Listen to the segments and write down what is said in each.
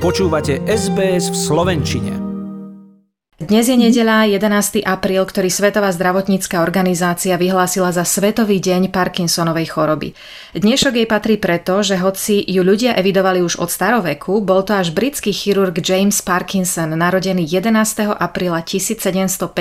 Počúvate SBS v Slovenčine. Dnes je nedeľa 11. apríl, ktorý Svetová zdravotnícka organizácia vyhlásila za Svetový deň Parkinsonovej choroby. Dnešok jej patrí preto, že hoci ju ľudia evidovali už od staroveku, bol to až britský chirurg James Parkinson, narodený 11. apríla 1755,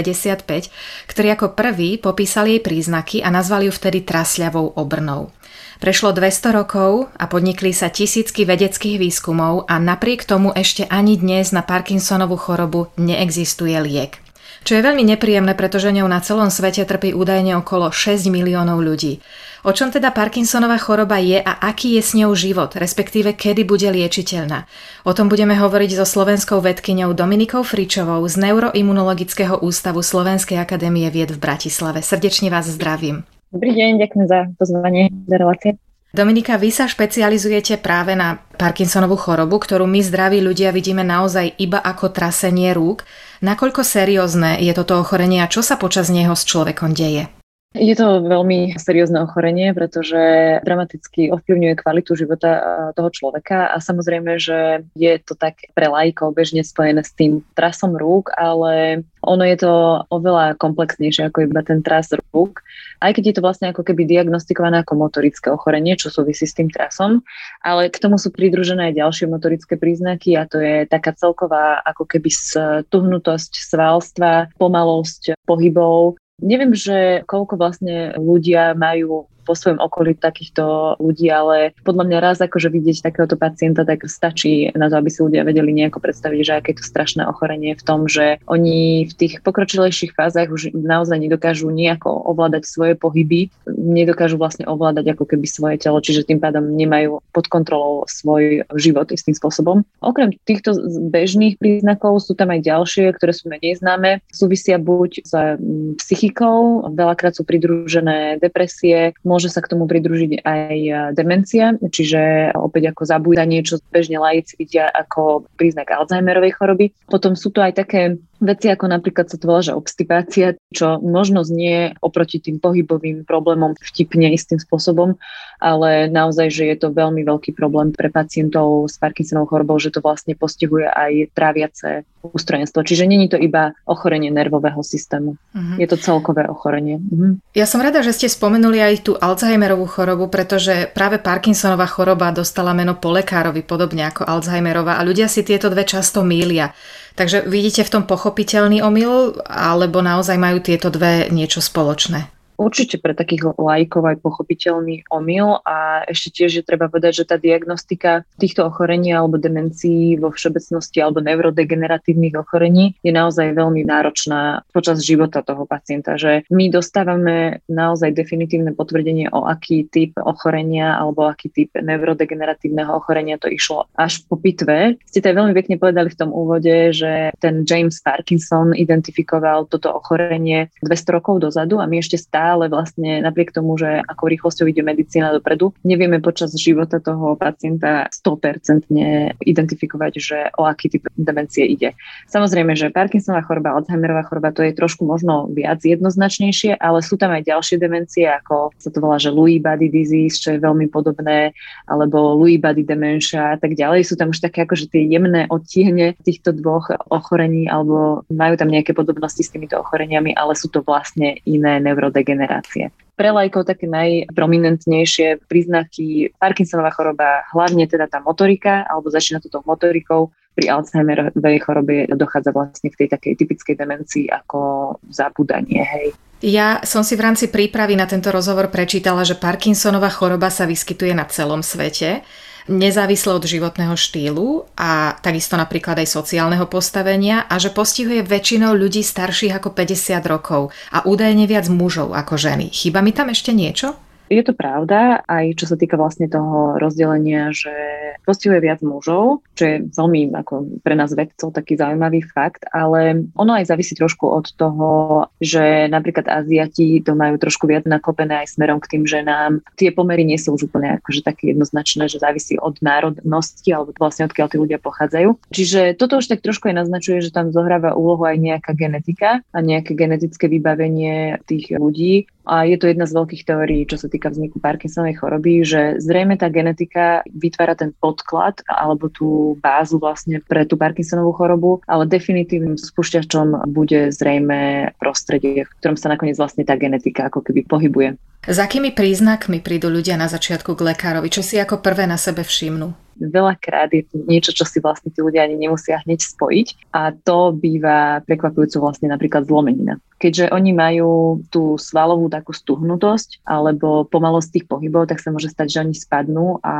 ktorý ako prvý popísal jej príznaky a nazval ju vtedy trasľavou obrnou. Prešlo 200 rokov a podnikli sa tisícky vedeckých výskumov a napriek tomu ešte ani dnes na Parkinsonovu chorobu neexistuje liek. Čo je veľmi nepríjemné, pretože ňou na celom svete trpí údajne okolo 6 miliónov ľudí. O čom teda Parkinsonova choroba je a aký je s ňou život, respektíve kedy bude liečiteľná? O tom budeme hovoriť so slovenskou vedkyňou Dominikou Fričovou z Neuroimmunologického ústavu Slovenskej akadémie vied v Bratislave. Srdečne vás zdravím. Dobrý deň, ďakujem za pozvanie do relácie. Dominika, vy sa špecializujete práve na Parkinsonovú chorobu, ktorú my zdraví ľudia vidíme naozaj iba ako trasenie rúk. Nakoľko seriózne je toto ochorenie a čo sa počas neho s človekom deje? Je to veľmi seriózne ochorenie, pretože dramaticky ovplyvňuje kvalitu života toho človeka a samozrejme, že je to tak pre laikov bežne spojené s tým trasom rúk, ale ono je to oveľa komplexnejšie ako iba ten tras rúk, aj keď je to vlastne ako keby diagnostikované ako motorické ochorenie, čo súvisí s tým trasom, ale k tomu sú pridružené aj ďalšie motorické príznaky a to je taká celková ako keby stuhnutosť svalstva, pomalosť pohybov. Neviem, že koľko vlastne ľudia majú vo svojom okolí takýchto ľudí, ale podľa mňa raz akože vidieť takéhoto pacienta, tak stačí na to, aby si ľudia vedeli nejako predstaviť, že aké to strašné ochorenie v tom, že oni v tých pokročilejších fázach už naozaj nedokážu nejako ovládať svoje pohyby, nedokážu vlastne ovládať ako keby svoje telo, čiže tým pádom nemajú pod kontrolou svoj život istým spôsobom. Okrem týchto bežných príznakov sú tam aj ďalšie, ktoré sú menej známe, súvisia buď s psychikou, veľakrát sú pridružené depresie, môže sa k tomu pridružiť aj demencia, čiže opäť ako zabúdanie, čo bežne laici vidia ako príznak Alzheimerovej choroby. Potom sú tu aj také veci ako napríklad sa to volá, že obstipácia, čo možno znie oproti tým pohybovým problémom vtipne istým spôsobom, ale naozaj, že je to veľmi veľký problém pre pacientov s Parkinsonovou chorobou, že to vlastne postihuje aj tráviace ústrojenstvo. Čiže nie je to iba ochorenie nervového systému. Je to celkové ochorenie. Ja som rada, že ste spomenuli aj tú Alzheimerovú chorobu, pretože práve Parkinsonova choroba dostala meno po lekárovi, podobne ako Alzheimerova a ľudia si tieto dve často mýlia. Takže vidíte v tom pochopiteľný omyl, alebo naozaj majú tieto dve niečo spoločné? Určite pre takých laikov aj pochopiteľný omyl a ešte tiež je treba povedať, že tá diagnostika týchto ochorení alebo demencií vo všeobecnosti alebo neurodegeneratívnych ochorení je naozaj veľmi náročná počas života toho pacienta, že my dostávame naozaj definitívne potvrdenie o aký typ ochorenia alebo aký typ neurodegeneratívneho ochorenia to išlo až po pitve. Ste to aj veľmi pekne povedali v tom úvode, že ten James Parkinson identifikoval toto ochorenie 200 rokov dozadu a my ešte ale vlastne napriek tomu, že ako rýchlosťou ide medicína dopredu, nevieme počas života toho pacienta 100% identifikovať, že o aký typ demencie ide. Samozrejme, že Parkinsonová choroba, Alzheimerová choroba, to je trošku možno viac jednoznačnejšie, ale sú tam aj ďalšie demencie, ako sa to volá, že Lewy body disease, čo je veľmi podobné, alebo Lewy body dementia a tak ďalej. Sú tam už také akože tie jemné odtiene týchto dvoch ochorení, alebo majú tam nejaké podobnosti s týmito ochoreniami, ale sú to vlastne iné neurodegenerácie. Pre laikov také najprominentnejšie príznaky Parkinsonova choroba, hlavne teda tá motorika, alebo začína to tou motorikou. Pri Alzheimerovej chorobe dochádza vlastne k tej takej typickej demencii ako zabúdanie, hej. Ja som si v rámci prípravy na tento rozhovor prečítala, že Parkinsonova choroba sa vyskytuje na celom svete, nezávisle od životného štýlu a takisto napríklad aj sociálneho postavenia a že postihuje väčšinou ľudí starších ako 50 rokov a údajne viac mužov ako ženy. Chýba mi tam ešte niečo? Je to pravda, aj čo sa týka vlastne toho rozdelenia, že postihuje viac mužov, čo je veľmi ako pre nás vedcov taký zaujímavý fakt, ale ono aj závisí trošku od toho, že napríklad Aziati to majú trošku viac naklopené aj smerom k tým ženám. Tie pomery nie sú už úplne akože také jednoznačné, že závisí od národnosti alebo vlastne odkiaľ tí ľudia pochádzajú. Čiže toto už tak trošku aj naznačuje, že tam zohráva úlohu aj nejaká genetika a nejaké genetické vybavenie tých ľudí. A je to jedna z veľkých teórií, čo sa týka vzniku Parkinsonovej choroby, že zrejme tá genetika vytvára ten podklad alebo tú bázu vlastne pre tú Parkinsonovú chorobu, ale definitívnym spúšťačom bude zrejme prostredie, v ktorom sa nakoniec vlastne tá genetika ako keby pohybuje. Za akými príznakmi prídu ľudia na začiatku k lekárovi? Čo si ako prvé na sebe všimnú? Veľakrát je to niečo, čo si vlastne tí ľudia ani nemusia hneď spojiť a to býva prekvapujúco vlastne napríklad zlomenina. Keďže oni majú tú svalovú takú stuhnutosť alebo pomalosť tých pohybov, tak sa môže stať, že oni spadnú a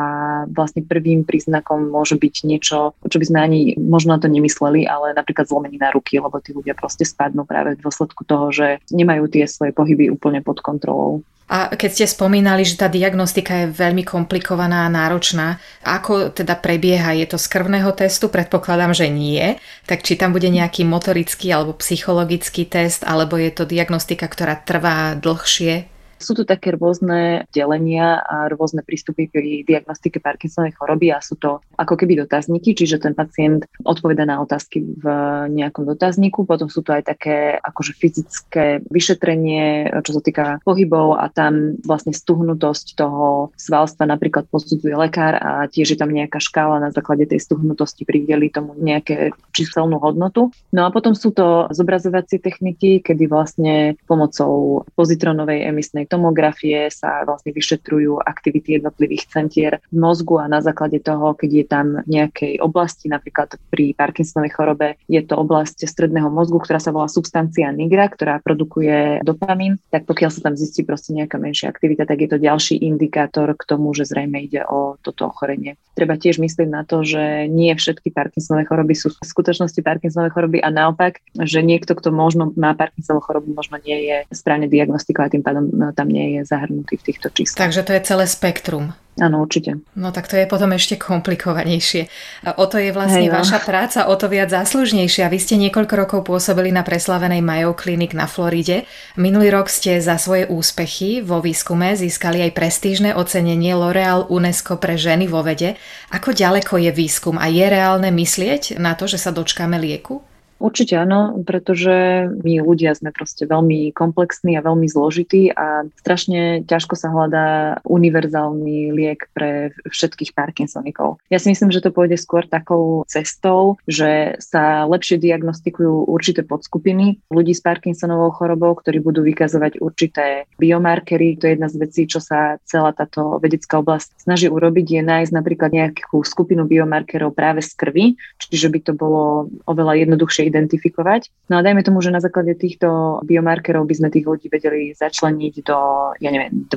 vlastne prvým príznakom môže byť niečo, čo by sme ani možno na to nemysleli, ale napríklad zlomenina ruky, lebo tí ľudia proste spadnú práve v dôsledku toho, že nemajú tie svoje pohyby úplne pod kontrolou. A keď ste spomínali, že tá diagnostika je veľmi komplikovaná a náročná, ako teda prebieha? Je to z krvného testu? Predpokladám, že nie. Tak či tam bude nejaký motorický alebo psychologický test, alebo je to diagnostika, ktorá trvá dlhšie? Sú tu také rôzne delenia a rôzne prístupy pri diagnostike Parkinsonovej choroby a sú to ako keby dotazníky, čiže ten pacient odpovedá na otázky v nejakom dotazníku. Potom sú tu aj také akože fyzické vyšetrenie, čo sa týka pohybov a tam vlastne stuhnutosť toho svalstva napríklad posudzuje lekár a tiež je tam nejaká škála, na základe tej stuhnutosti prideli tomu nejaké číselnú hodnotu. No a potom sú to zobrazovacie techniky, kedy vlastne pomocou pozitronovej emisnej tomografie sa vlastne vyšetrujú aktivity jednotlivých centier v mozgu a na základe toho, keď je tam v nejakej oblasti, napríklad pri Parkinsonovej chorobe, je to oblasť stredného mozgu, ktorá sa volá substancia nigra, ktorá produkuje dopamín, tak pokiaľ sa tam zistí proste nejaká menšia aktivita, tak je to ďalší indikátor k tomu, že zrejme ide o toto ochorenie. Treba tiež myslieť na to, že nie všetky Parkinsonové choroby sú v skutočnosti Parkinsonové choroby a naopak, že niekto, kto možno má Parkinsonovú chorobu, možno nie je správne diagnostikovaný, tým pádom tam nie je zahrnutý v týchto číslach. Takže to je celé spektrum. Áno, určite. No tak to je potom ešte komplikovanejšie. O to je vlastne vaša práca, o to viac záslužnejšia. Vy ste niekoľko rokov pôsobili na preslavenej Mayo Clinic na Floride. Minulý rok ste za svoje úspechy vo výskume získali aj prestížne ocenenie L'Oreal UNESCO pre ženy vo vede. Ako ďaleko je výskum a je reálne myslieť na to, že sa dočkáme lieku? Určite áno, pretože my ľudia sme proste veľmi komplexní a veľmi zložití a strašne ťažko sa hľadá univerzálny liek pre všetkých Parkinsonikov. Ja si myslím, že to pôjde skôr takou cestou, že sa lepšie diagnostikujú určité podskupiny ľudí s Parkinsonovou chorobou, ktorí budú vykazovať určité biomarkery. To je jedna z vecí, čo sa celá táto vedecká oblasť snaží urobiť, je nájsť napríklad nejakú skupinu biomarkerov práve z krvi, čiže by to bolo oveľa jednoduchšie identifikovať. No a dajme tomu, že na základe týchto biomarkerov by sme tých ľudí vedeli začleniť do, 20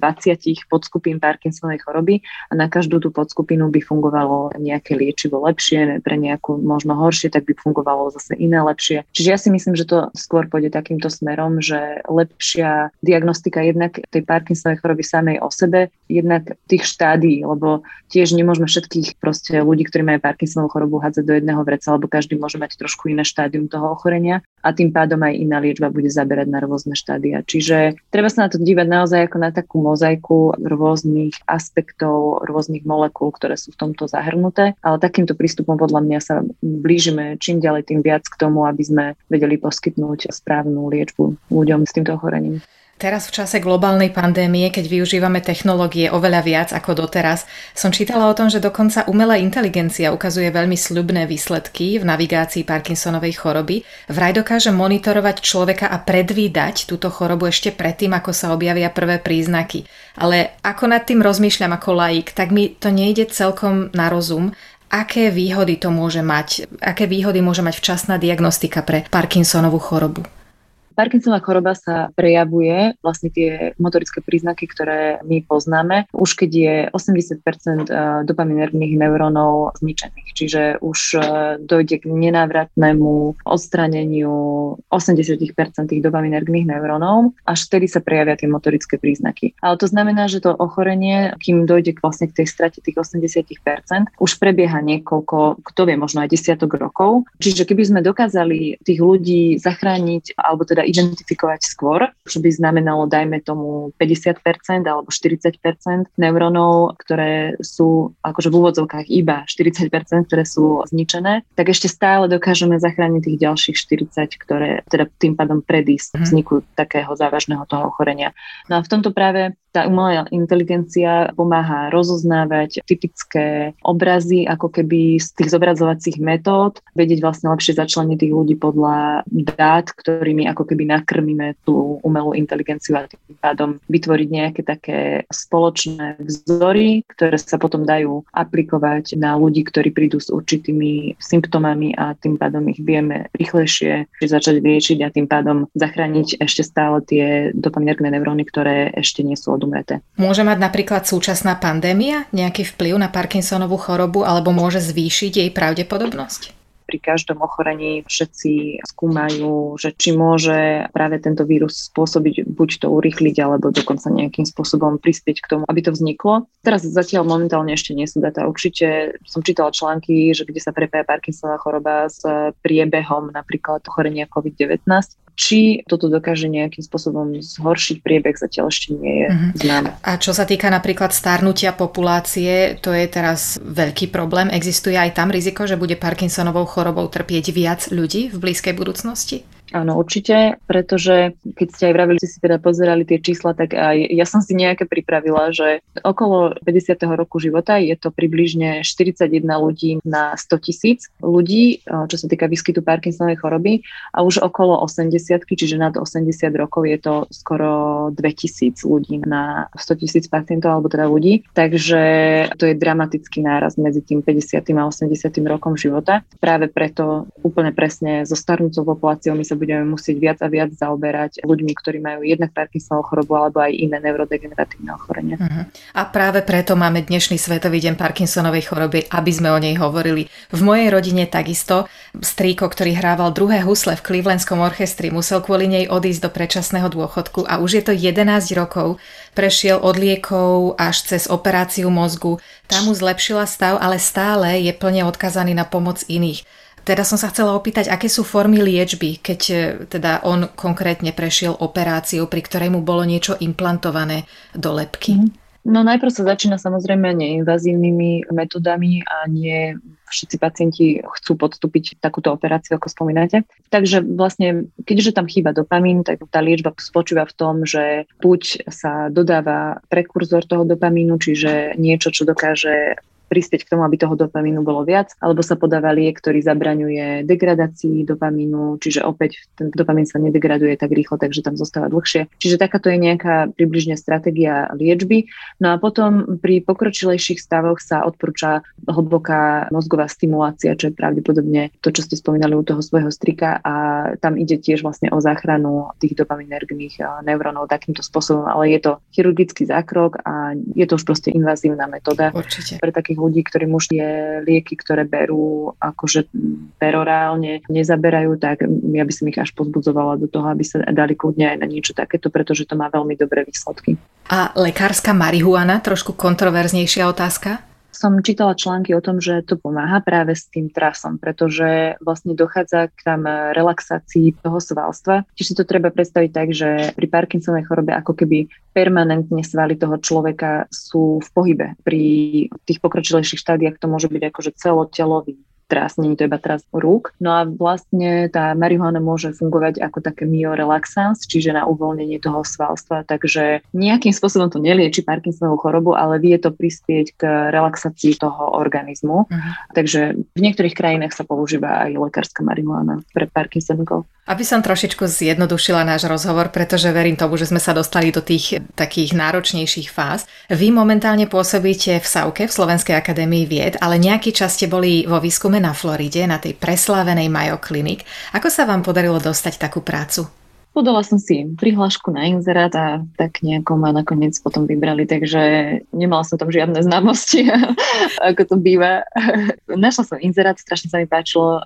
podskupín Parkinsonovej choroby a na každú tú podskupinu by fungovalo nejaké liečivo lepšie, pre nejakú možno horšie, tak by fungovalo zase iné lepšie. Čiže ja si myslím, že to skôr pôjde takýmto smerom, že lepšia diagnostika jednak tej Parkinsonovej choroby samej o sebe, jednak tých štádií, lebo tiež nemôžeme všetkých proste ľudí, ktorí majú Parkinsonovú chorobu, hádzať do jedného vreca, lebo každý môže mať trošku iné štádium toho ochorenia a tým pádom aj iná liečba bude zaberať na rôzne štádia. Čiže treba sa na to dívať naozaj ako na takú mozaiku rôznych aspektov, rôznych molekúl, ktoré sú v tomto zahrnuté, ale takýmto prístupom podľa mňa sa blížime čím ďalej tým viac k tomu, aby sme vedeli poskytnúť správnu liečbu ľuďom s týmto ochorením. Teraz v čase globálnej pandémie, keď využívame technológie oveľa viac ako doteraz, som čítala o tom, že dokonca umelá inteligencia ukazuje veľmi sľubné výsledky v navigácii Parkinsonovej choroby. Vraj dokáže monitorovať človeka a predvídať túto chorobu ešte predtým, ako sa objavia prvé príznaky. Ale ako nad tým rozmýšľam ako laik, tak mi to nejde celkom na rozum, aké výhody to môže mať, aké výhody môže mať včasná diagnostika pre Parkinsonovú chorobu. Parkinsonova choroba sa prejavuje, vlastne tie motorické príznaky, ktoré my poznáme, už keď je 80% dopaminergných neurónov zničených. Čiže už dojde k nenávratnému odstráneniu 80% tých dopaminergných neurónov, až vtedy sa prejavia tie motorické príznaky. Ale to znamená, že to ochorenie, kým dojde vlastne k tej strate tých 80%, už prebieha niekoľko, kto vie, možno aj desiatok rokov. Čiže keby sme dokázali tých ľudí zachrániť, alebo teda teda identifikovať skôr, čo by znamenalo, dajme tomu 50% alebo 40% neurónov, ktoré sú akože v úvodzovkách iba 40%, ktoré sú zničené, tak ešte stále dokážeme zachrániť tých ďalších 40, ktoré teda tým pádom predísť vzniku takého závažného toho ochorenia. No a v tomto práve tá umelá inteligencia pomáha rozoznávať typické obrazy, ako keby z tých zobrazovacích metód, vedieť vlastne lepšie začleniť tých ľudí podľa dát, ktorými ako keby nakrmíme tú umelú inteligenciu a tým pádom vytvoriť nejaké také spoločné vzory, ktoré sa potom dajú aplikovať na ľudí, ktorí prídu s určitými symptómami a tým pádom ich vieme rýchlejšie začať liečiť a tým pádom zachrániť ešte stále tie dopaminergné neuróny, ktoré ešte nie sú. Môže mať napríklad súčasná pandémia nejaký vplyv na Parkinsonovu chorobu alebo môže zvýšiť jej pravdepodobnosť? Pri každom ochorení všetci skúmajú, že či môže práve tento vírus spôsobiť, buď to urýchliť, alebo dokonca nejakým spôsobom prispieť k tomu, aby to vzniklo. Teraz zatiaľ momentálne ešte nie sú dáta. Určite som čítala články, že kde sa prepája Parkinsonova choroba s priebehom napríklad ochorenia COVID-19. Či toto dokáže nejakým spôsobom zhoršiť priebeh, zatiaľ ešte nie je známe. A čo sa týka napríklad starnutia populácie, to je teraz veľký problém. Existuje aj tam riziko, že bude Parkinsonovou chorobou trpieť viac ľudí v blízkej budúcnosti? Áno, určite, pretože keď ste aj vravili, ste si teda pozerali tie čísla, tak aj ja som si nejaké pripravila, že okolo 50. roku života je to približne 41 ľudí na 100 000 ľudí, čo sa týka výskytu Parkinsonovej choroby a už okolo 80-ky, čiže nad 80 rokov je to skoro 2000 ľudí na 100 000 pacientov, alebo teda ľudí, takže to je dramatický nárast medzi tým 50. a 80. rokom života. Práve preto úplne presne so starnúcou populáciou my sa budeme musieť viac a viac zaoberať ľuďmi, ktorí majú jednak Parkinsonovú chorobu alebo aj iné neurodegeneratívne ochorenia. A práve preto máme dnešný Svetový deň Parkinsonovej choroby, aby sme o nej hovorili. V mojej rodine takisto strýko, ktorý hrával druhé husle v Clevelandskom orchestri, musel kvôli nej odísť do predčasného dôchodku a už je to 11 rokov. Prešiel od liekov až cez operáciu mozgu. Tá mu zlepšila stav, ale stále je plne odkazaný na pomoc iných. Teda som sa chcela opýtať, aké sú formy liečby, keď teda on konkrétne prešiel operáciou, pri ktorej mu bolo niečo implantované do lebky. No najprv sa začína samozrejme neinvazívnymi metodami a nie všetci pacienti chcú podstúpiť takúto operáciu, ako spomínate. Takže vlastne, keďže tam chýba dopamín, tak tá liečba spočíva v tom, že buď sa dodáva prekurzor toho dopamínu, čiže niečo, čo dokáže prispieť k tomu, aby toho dopamínu bolo viac, alebo sa podáva liek, ktorý zabraňuje degradácii dopamínu, čiže opäť ten dopamín sa nedegraduje tak rýchlo, takže tam zostáva dlhšie. Čiže takáto je nejaká približne stratégia liečby. No a potom pri pokročilejších stavoch sa odporúča hlboká mozgová stimulácia, čo je pravdepodobne to, čo ste spomínali u toho svojho strika a tam ide tiež vlastne o záchranu tých dopaminergných neurónov takýmto spôsobom, ale je to chirurgický zákrok a je to už proste invazívna metóda. Určite. Pre takých ľudí, ktorým už tie lieky, ktoré berú akože perorálne nezaberajú, tak ja by som ich až pozbudzovala do toho, aby sa dali kľudne aj na niečo takéto, pretože to má veľmi dobré výsledky. A lekárska marihuana, trošku kontroverznejšia otázka? Som čítala články o tom, že to pomáha práve s tým trasom, pretože vlastne dochádza k tam relaxácii toho svalstva. Čiže si to treba predstaviť tak, že pri Parkinsonovej chorobe ako keby permanentne svaly toho človeka sú v pohybe. Pri tých pokročilejších štádiách to môže byť akože celotelový tras, nie je to iba tras rúk. No a vlastne tá marihuana môže fungovať ako také myorelaxans, čiže na uvoľnenie toho svalstva, takže nejakým spôsobom to nelieči Parkinsonovú chorobu, ale vie to prispieť k relaxácii toho organizmu. Takže v niektorých krajinách sa používa aj lekárska marihuana pre Parkinsonovou. Aby som trošičku zjednodušila náš rozhovor, pretože verím tomu, že sme sa dostali do tých takých náročnejších fáz. Vy momentálne pôsobíte v SAUKE, v Slovenskej akadémii vied, ale nejaký čas ste boli vo výskume na Floride, na tej preslávenej Mayo Clinic. Ako sa vám podarilo dostať takú prácu? Podala som si prihlášku na inzerát a tak nejako ma nakoniec potom vybrali, takže nemala som tam žiadne známosti, ako to býva. Našla som inzerát, strašne sa mi páčilo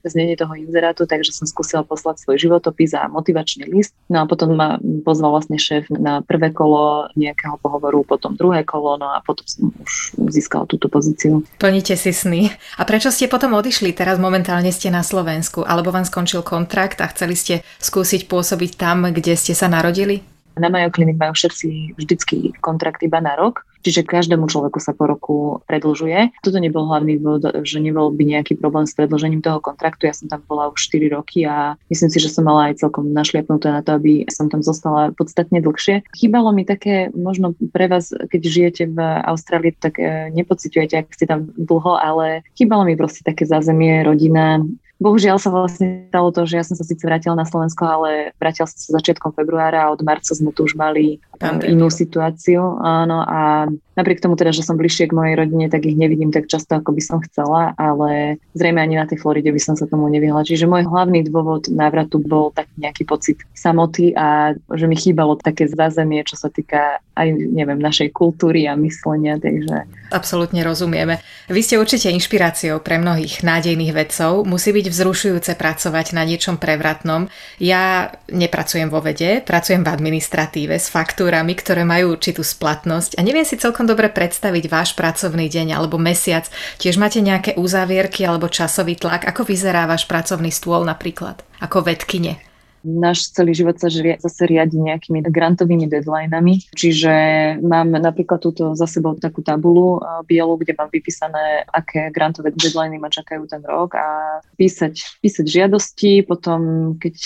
znenie toho inzerátu, takže som skúsila poslať svoj životopis a motivačný list. No a potom ma pozval vlastne šéf na prvé kolo nejakého pohovoru, potom druhé kolo, no a potom som už získala túto pozíciu. Plníte si sny. A prečo ste potom odišli? Teraz momentálne ste na Slovensku, alebo vám skončil kontrakt a chceli ste skúsiť pôsobiť tam, kde ste sa narodili? Na Mayo Clinic majú všetci vždycky kontrakt iba na rok, čiže každému človeku sa po roku predlžuje. Toto nebol hlavný dôvod, že nebol by nejaký problém s predlžením toho kontraktu. Ja som tam bola už 4 roky a myslím si, že som mala aj celkom našliapnuté na to, aby som tam zostala podstatne dlhšie. Chýbalo mi také, možno pre vás, keď žijete v Austrálii, tak nepociťujete, ak ste tam dlho, ale chýbalo mi proste také zázemie, rodina. Bohužiaľ sa vlastne stalo to, že ja som sa síce vrátila na Slovensko, ale vrátila som sa začiatkom februára a od marca sme tu už mali inú situáciu. Áno, a napriek tomu teda, že som bližšie k mojej rodine, tak ich nevidím tak často, ako by som chcela, ale zrejme ani na tej Floride by som sa tomu nevyhla. Čiže môj hlavný dôvod návratu bol taký nejaký pocit samoty a že mi chýbalo také zázemie, čo sa týka aj, neviem, našej kultúry a myslenia, takže... Absolútne rozumieme. Vy ste určite inšpiráciou pre mnohých nádejných vedcov. Musí byť vzrušujúce pracovať na niečom prevratnom. Ja nepracujem vo vede, pracujem v administratíve s faktúrami, ktoré majú určitú splatnosť a neviem si celkom dobre predstaviť váš pracovný deň alebo mesiac. Tiež máte nejaké uzávierky alebo časový tlak? Ako vyzerá váš pracovný stôl napríklad ako vedkyne? Náš celý život sa zase riadi nejakými grantovými deadlinami, čiže mám napríklad túto za sebou takú tabulu bielu, kde mám vypísané, aké grantové deadliny ma čakajú ten rok a písať žiadosti, potom keď,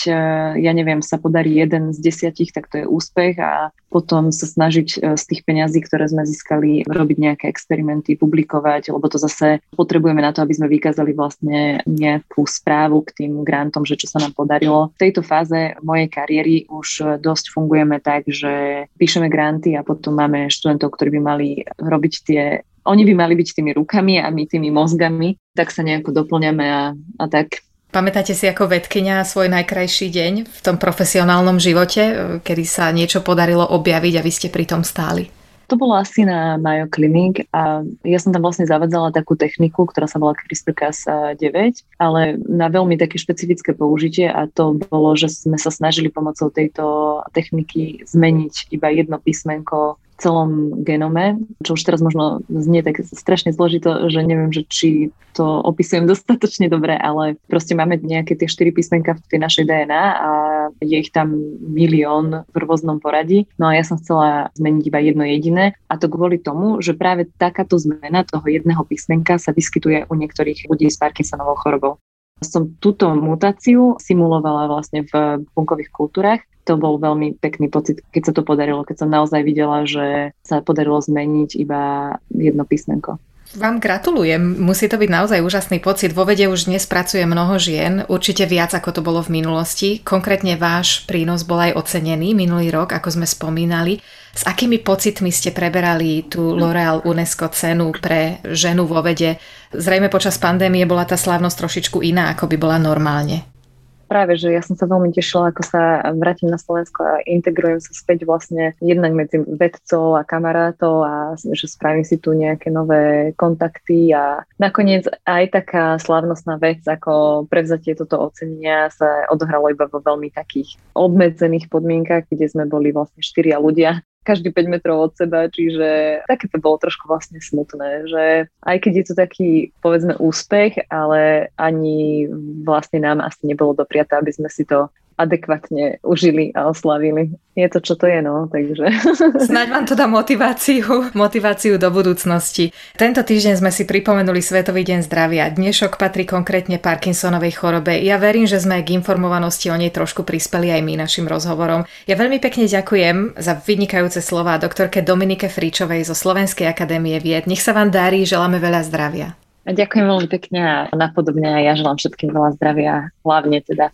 ja neviem, sa podarí 1 z 10, tak to je úspech a potom sa snažiť z tých peňazí, ktoré sme získali, robiť nejaké experimenty, publikovať, lebo to zase potrebujeme na to, aby sme vykázali vlastne nejakú správu k tým grantom, že čo sa nám podarilo. V tejto fáze mojej kariéry už dosť fungujeme tak, že píšeme granty a potom máme študentov, ktorí by mali robiť tie... Oni by mali byť tými rukami a my tými mozgami, tak sa nejako doplňame a tak. Pamätáte si ako vedkyňa svoj najkrajší deň v tom profesionálnom živote, kedy sa niečo podarilo objaviť a vy ste pri tom stáli? To bolo asi na Mayo Clinic a ja som tam vlastne zavádzala takú techniku, ktorá sa volá CRISPR-Cas9, ale na veľmi také špecifické použitie a to bolo, že sme sa snažili pomocou tejto techniky zmeniť iba jedno písmenko v celom genome, čo už teraz možno znie tak strašne zložito, že neviem, že či to opisujem dostatočne dobre, ale proste máme nejaké tie 4 písmenka v tej našej DNA a je ich tam milión v rôznom poradí. No a ja som chcela zmeniť iba jedno jediné a to kvôli tomu, že práve takáto zmena toho jedného písmenka sa vyskytuje u niektorých ľudí s Parkinsonovou chorobou. Som túto mutáciu simulovala vlastne v bunkových kultúrach. To bol veľmi pekný pocit, keď sa to podarilo, keď som naozaj videla, že sa podarilo zmeniť iba jedno písmenko. Vám gratulujem, musí to byť naozaj úžasný pocit. Vo vede už dnes pracuje mnoho žien, určite viac ako to bolo v minulosti. Konkrétne váš prínos bol aj ocenený minulý rok, ako sme spomínali. S akými pocitmi ste preberali tú L'Oreal UNESCO cenu pre ženu vo vede? Zrejme počas pandémie bola tá slávnosť trošičku iná, ako by bola normálne. Práve, že ja som sa veľmi tešila, ako sa vrátim na Slovensko a integrujem sa späť vlastne jednať medzi vedcov a kamarátov a že spravím si tu nejaké nové kontakty a nakoniec aj taká slávnostná vec, ako prevzatie toto ocenenia sa odohralo iba vo veľmi takých obmedzených podmienkach, kde sme boli vlastne 4 ľudia. Každý 5 metrov od seba, čiže také to bolo trošku vlastne smutné, že aj keď je to taký, povedzme, úspech, ale ani vlastne nám asi nebolo dopriaté, aby sme si to adekvátne užili a oslavili. Je to, čo to je, no, takže... Snáď vám to dá motiváciu do budúcnosti. Tento týždeň sme si pripomenuli Svetový deň zdravia. Dnešok patrí konkrétne Parkinsonovej chorobe. Ja verím, že sme k informovanosti o nej trošku prispeli aj my našim rozhovorom. Ja veľmi pekne ďakujem za vynikajúce slová doktorke Dominike Fričovej zo Slovenskej akadémie vied. Nech sa vám darí, želáme veľa zdravia. A ďakujem veľmi pekne a napodobne aj ja želám všetkým veľa zdravia, hlavne teda.